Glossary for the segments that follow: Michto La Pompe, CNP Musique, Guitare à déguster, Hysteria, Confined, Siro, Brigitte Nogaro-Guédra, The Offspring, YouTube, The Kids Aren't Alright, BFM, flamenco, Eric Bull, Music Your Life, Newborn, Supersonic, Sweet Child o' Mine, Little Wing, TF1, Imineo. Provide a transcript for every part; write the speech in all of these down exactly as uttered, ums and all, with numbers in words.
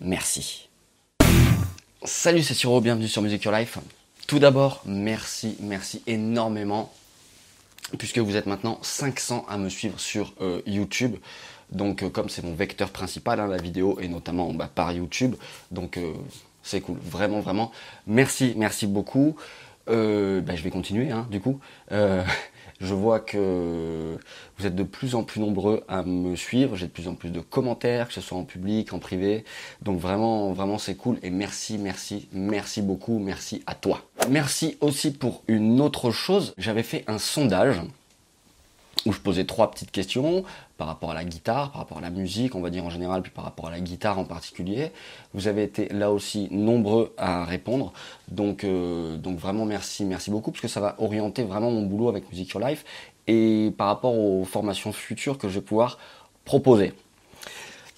merci. Salut, c'est Siro, bienvenue sur Music Your Life. Tout d'abord, merci, merci énormément, puisque vous êtes maintenant cinq cents à me suivre sur euh, YouTube. Donc euh, comme c'est mon vecteur principal, hein, la vidéo, et notamment bah, par YouTube, donc euh, c'est cool, vraiment, vraiment. Merci, merci beaucoup. Euh, bah, je vais continuer, hein, du coup. Euh, je vois que vous êtes de plus en plus nombreux à me suivre, j'ai de plus en plus de commentaires, que ce soit en public, en privé. Donc vraiment, vraiment, c'est cool. Et merci, merci, merci beaucoup, merci à toi. Merci aussi pour une autre chose. J'avais fait un sondage où je posais trois petites questions par rapport à la guitare, par rapport à la musique, on va dire en général, puis par rapport à la guitare en particulier. Vous avez été là aussi nombreux à répondre, donc, euh, donc vraiment merci, merci beaucoup, parce que ça va orienter vraiment mon boulot avec Music Your Life et par rapport aux formations futures que je vais pouvoir proposer.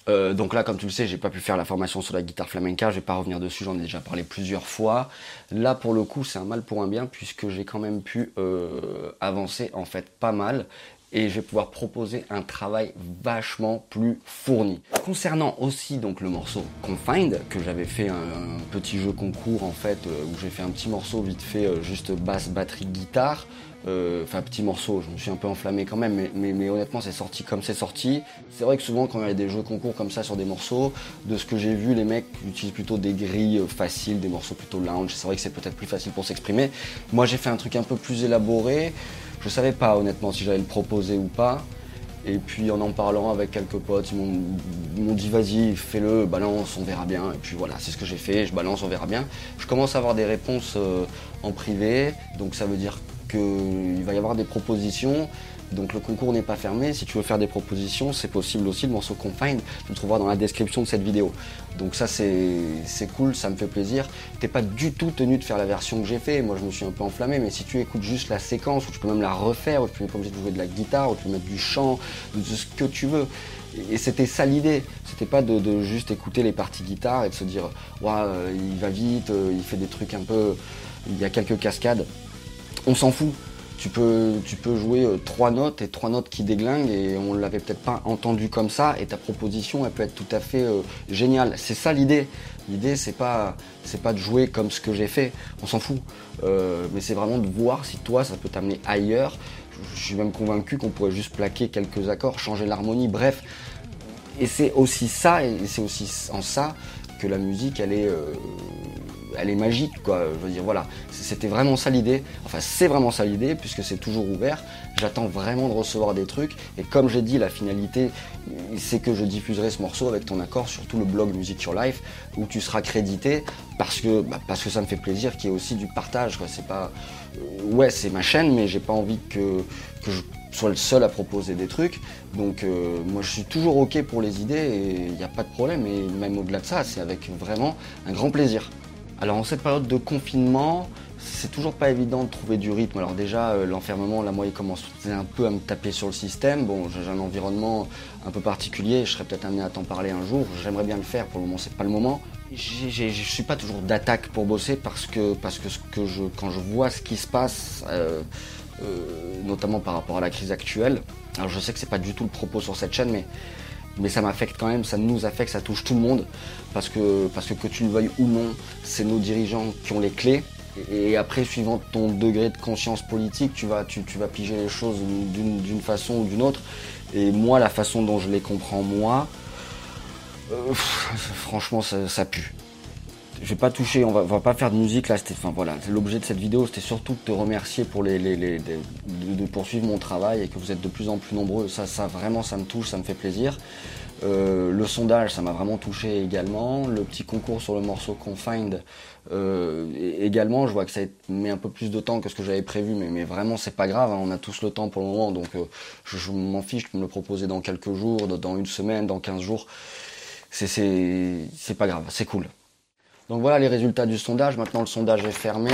Euh, donc là, comme tu le sais, j'ai pas pu faire la formation sur la guitare flamenca, je vais pas revenir dessus, j'en ai déjà parlé plusieurs fois. Là, pour le coup, c'est un mal pour un bien, puisque j'ai quand même pu euh, avancer en fait pas mal, et je vais pouvoir proposer un travail vachement plus fourni. Concernant aussi donc le morceau Confined, que j'avais fait un, un petit jeu concours en fait, euh, où j'ai fait un petit morceau vite fait, euh, juste basse, batterie, guitare, enfin euh, petit morceau, je me suis un peu enflammé quand même, mais, mais, mais honnêtement c'est sorti comme c'est sorti. C'est vrai que souvent quand il y a des jeux concours comme ça sur des morceaux, de ce que j'ai vu, les mecs utilisent plutôt des grilles faciles, des morceaux plutôt lounge, c'est vrai que c'est peut-être plus facile pour s'exprimer. Moi j'ai fait un truc un peu plus élaboré. Je savais pas honnêtement si j'allais le proposer ou pas, et puis en en parlant avec quelques potes, ils m'ont, ils m'ont dit vas-y fais-le, balance, on verra bien, et puis voilà, c'est ce que j'ai fait, je balance, on verra bien. Je commence à avoir des réponses euh, en privé, donc ça veut dire qu'il va y avoir des propositions, donc le concours n'est pas fermé, si tu veux faire des propositions, c'est possible aussi, le morceau Confined, tu le trouveras dans la description de cette vidéo. Donc ça c'est, c'est cool, ça me fait plaisir. T'es pas du tout tenu de faire la version que j'ai fait, moi je me suis un peu enflammé, mais si tu écoutes juste la séquence, ou tu peux même la refaire, ou tu peux pas obligé de jouer de la guitare, ou tu peux mettre du chant, de ce que tu veux. Et c'était ça l'idée, c'était pas de, de juste écouter les parties guitare et de se dire ouais, il va vite, il fait des trucs un peu, il y a quelques cascades, on s'en fout. Tu peux, tu peux jouer trois notes et trois notes qui déglinguent et on ne l'avait peut-être pas entendu comme ça et ta proposition elle peut être tout à fait euh, géniale. C'est ça l'idée. L'idée c'est pas, c'est pas de jouer comme ce que j'ai fait, on s'en fout. Euh, mais c'est vraiment de voir si toi ça peut t'amener ailleurs. Je suis même convaincu qu'on pourrait juste plaquer quelques accords, changer l'harmonie, bref. Et c'est aussi ça, et c'est aussi en ça que la musique elle est... Euh, elle est magique quoi, je veux dire voilà, c'était vraiment ça l'idée, enfin c'est vraiment ça l'idée puisque c'est toujours ouvert, j'attends vraiment de recevoir des trucs et comme j'ai dit la finalité c'est que je diffuserai ce morceau avec ton accord sur tout le blog Music Your Life où tu seras crédité parce que, bah, parce que ça me fait plaisir qu'il y ait aussi du partage quoi, c'est pas, ouais c'est ma chaîne mais j'ai pas envie que, que je soit le seul à proposer des trucs, donc euh, moi je suis toujours ok pour les idées et il n'y a pas de problème et même au-delà de ça c'est avec vraiment un grand plaisir. Alors en cette période de confinement, c'est toujours pas évident de trouver du rythme. Alors déjà, euh, l'enfermement, là moi il commence un peu à me taper sur le système. Bon, j'ai un environnement un peu particulier, je serais peut-être amené à t'en parler un jour. J'aimerais bien le faire, pour le moment c'est pas le moment. J'ai, j'ai, je suis pas toujours d'attaque pour bosser parce que, parce que, ce que je, quand je vois ce qui se passe, euh, euh, notamment par rapport à la crise actuelle, alors je sais que c'est pas du tout le propos sur cette chaîne, mais... mais ça m'affecte quand même, ça nous affecte, ça touche tout le monde, parce que, parce que que tu le veuilles ou non, c'est nos dirigeants qui ont les clés, et après, suivant ton degré de conscience politique, tu vas, tu, tu vas piger les choses d'une, d'une façon ou d'une autre, et moi, la façon dont je les comprends, moi, euh, franchement, ça, ça pue. Je vais pas toucher, on va, on va pas faire de musique là, c'était, enfin voilà, l'objet de cette vidéo c'était surtout de te remercier pour les, les, les, les de, de poursuivre mon travail et que vous êtes de plus en plus nombreux, ça, ça vraiment ça me touche, ça me fait plaisir. Euh, le sondage ça m'a vraiment touché également, le petit concours sur le morceau Confined euh, également, je vois que ça met un peu plus de temps que ce que j'avais prévu, mais, mais vraiment c'est pas grave, hein, on a tous le temps pour le moment, donc euh, je, je m'en fiche, je peux me le proposer dans quelques jours, dans une semaine, dans quinze jours, c'est, c'est, c'est pas grave, c'est cool. Donc voilà les résultats du sondage, maintenant le sondage est fermé,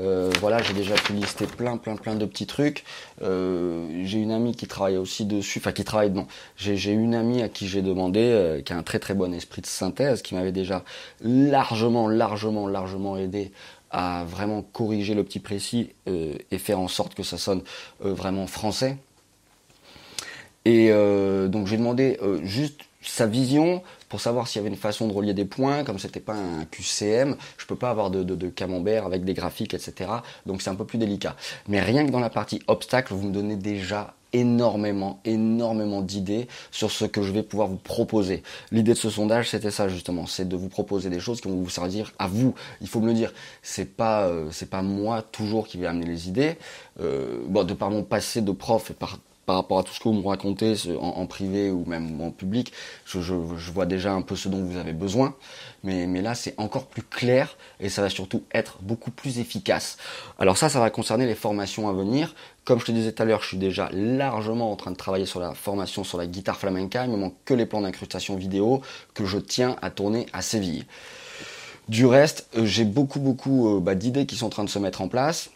euh, voilà j'ai déjà pu lister plein plein plein de petits trucs, euh, j'ai une amie qui travaille aussi dessus, enfin qui travaille, non, j'ai, j'ai une amie à qui j'ai demandé, euh, qui a un très très bon esprit de synthèse, qui m'avait déjà largement largement largement aidé à vraiment corriger le petit précis euh, et faire en sorte que ça sonne euh, vraiment français. Et euh, donc j'ai demandé euh, juste sa vision pour savoir s'il y avait une façon de relier des points. Comme c'était pas un Q C M, je peux pas avoir de, de, de camembert avec des graphiques, et cetera. Donc c'est un peu plus délicat. Mais rien que dans la partie obstacle, vous me donnez déjà énormément, énormément d'idées sur ce que je vais pouvoir vous proposer. L'idée de ce sondage, c'était ça justement, c'est de vous proposer des choses qui vont vous servir à vous. Il faut me le dire, c'est pas, euh, c'est pas moi toujours qui vais amener les idées. Euh, bon, de par mon passé de prof et par par rapport à tout ce que vous me racontez en, en privé ou même en public, je, je, je vois déjà un peu ce dont vous avez besoin, mais, mais là c'est encore plus clair et ça va surtout être beaucoup plus efficace. Alors ça, ça va concerner les formations à venir. Comme je te disais tout à l'heure, je suis déjà largement en train de travailler sur la formation sur la guitare flamenca, il me manque que les plans d'incrustation vidéo que je tiens à tourner à Séville. Du reste, j'ai beaucoup beaucoup euh, bah, d'idées qui sont en train de se mettre en place.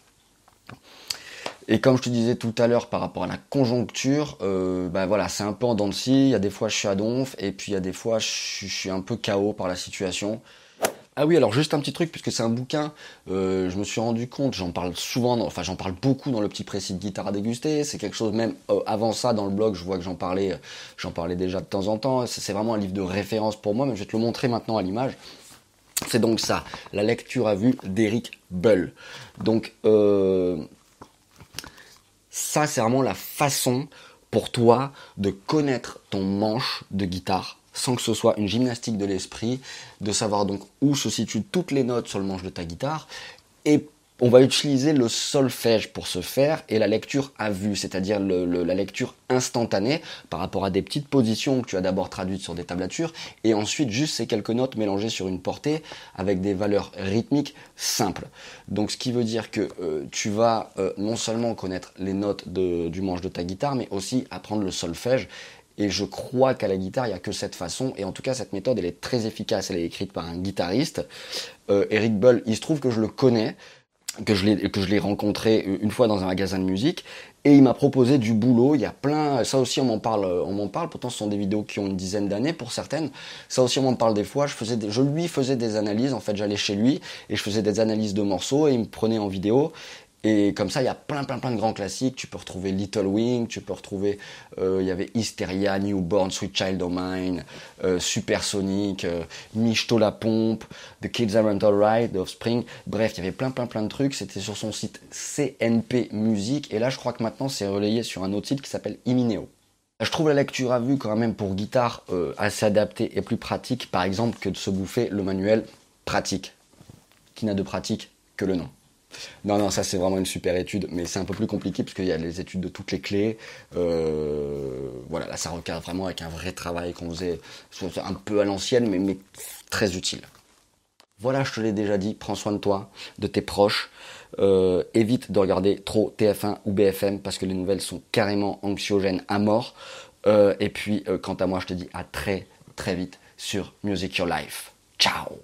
Et comme je te disais tout à l'heure par rapport à la conjoncture, euh, bah voilà, c'est un peu en dents de scie. Il y a des fois je suis à donf et puis il y a des fois je, je suis un peu K O par la situation. Ah oui, alors juste un petit truc, puisque c'est un bouquin, euh, je me suis rendu compte, j'en parle souvent, dans, enfin j'en parle beaucoup dans le petit précis de Guitare à déguster, c'est quelque chose, même euh, avant ça dans le blog, je vois que j'en parlais, euh, j'en parlais déjà de temps en temps, c'est vraiment un livre de référence pour moi, mais je vais te le montrer maintenant à l'image. C'est donc ça, la lecture à vue d'Eric Bull. Donc... Euh, ça, c'est vraiment la façon pour toi de connaître ton manche de guitare sans que ce soit une gymnastique de l'esprit, de savoir donc où se situent toutes les notes sur le manche de ta guitare. Et on va utiliser le solfège pour ce faire et la lecture à vue, c'est-à-dire le, le, la lecture instantanée par rapport à des petites positions que tu as d'abord traduites sur des tablatures et ensuite juste ces quelques notes mélangées sur une portée avec des valeurs rythmiques simples. Donc ce qui veut dire que euh, tu vas euh, non seulement connaître les notes de, du manche de ta guitare, mais aussi apprendre le solfège. Et je crois qu'à la guitare, il n'y a que cette façon. Et en tout cas, cette méthode, elle est très efficace. Elle est écrite par un guitariste. Euh, Eric Bull, il se trouve que je le connais. Que je l'ai, que je l'ai rencontré une fois dans un magasin de musique et il m'a proposé du boulot. Il y a plein, ça aussi on m'en parle, on m'en parle. Pourtant, ce sont des vidéos qui ont une dizaine d'années pour certaines. Ça aussi on m'en parle des fois. Je faisais, des, je lui faisais des analyses. En fait, j'allais chez lui et je faisais des analyses de morceaux et il me prenait en vidéo. Et comme ça, il y a plein, plein, plein de grands classiques. Tu peux retrouver Little Wing, tu peux retrouver, euh, il y avait Hysteria, Newborn, Sweet Child o' Mine, euh, Supersonic, euh, Michto La Pompe, The Kids Aren't Alright, The Offspring. Bref, il y avait plein, plein, plein de trucs. C'était sur son site C N P Musique. Et là, je crois que maintenant, c'est relayé sur un autre site qui s'appelle Imineo. Je trouve la lecture à vue quand même pour guitare euh, assez adaptée et plus pratique, par exemple, que de se bouffer le manuel pratique, qui n'a de pratique que le nom. Non, non, ça c'est vraiment une super étude, mais c'est un peu plus compliqué parce qu'il y a les études de toutes les clés. Euh, voilà, là ça regarde vraiment avec un vrai travail qu'on faisait un peu à l'ancienne, mais, mais très utile. Voilà, je te l'ai déjà dit, prends soin de toi, de tes proches. Euh, évite de regarder trop T F un ou B F M parce que les nouvelles sont carrément anxiogènes à mort. Euh, et puis, euh, quant à moi, je te dis à très très vite sur Music Your Life. Ciao!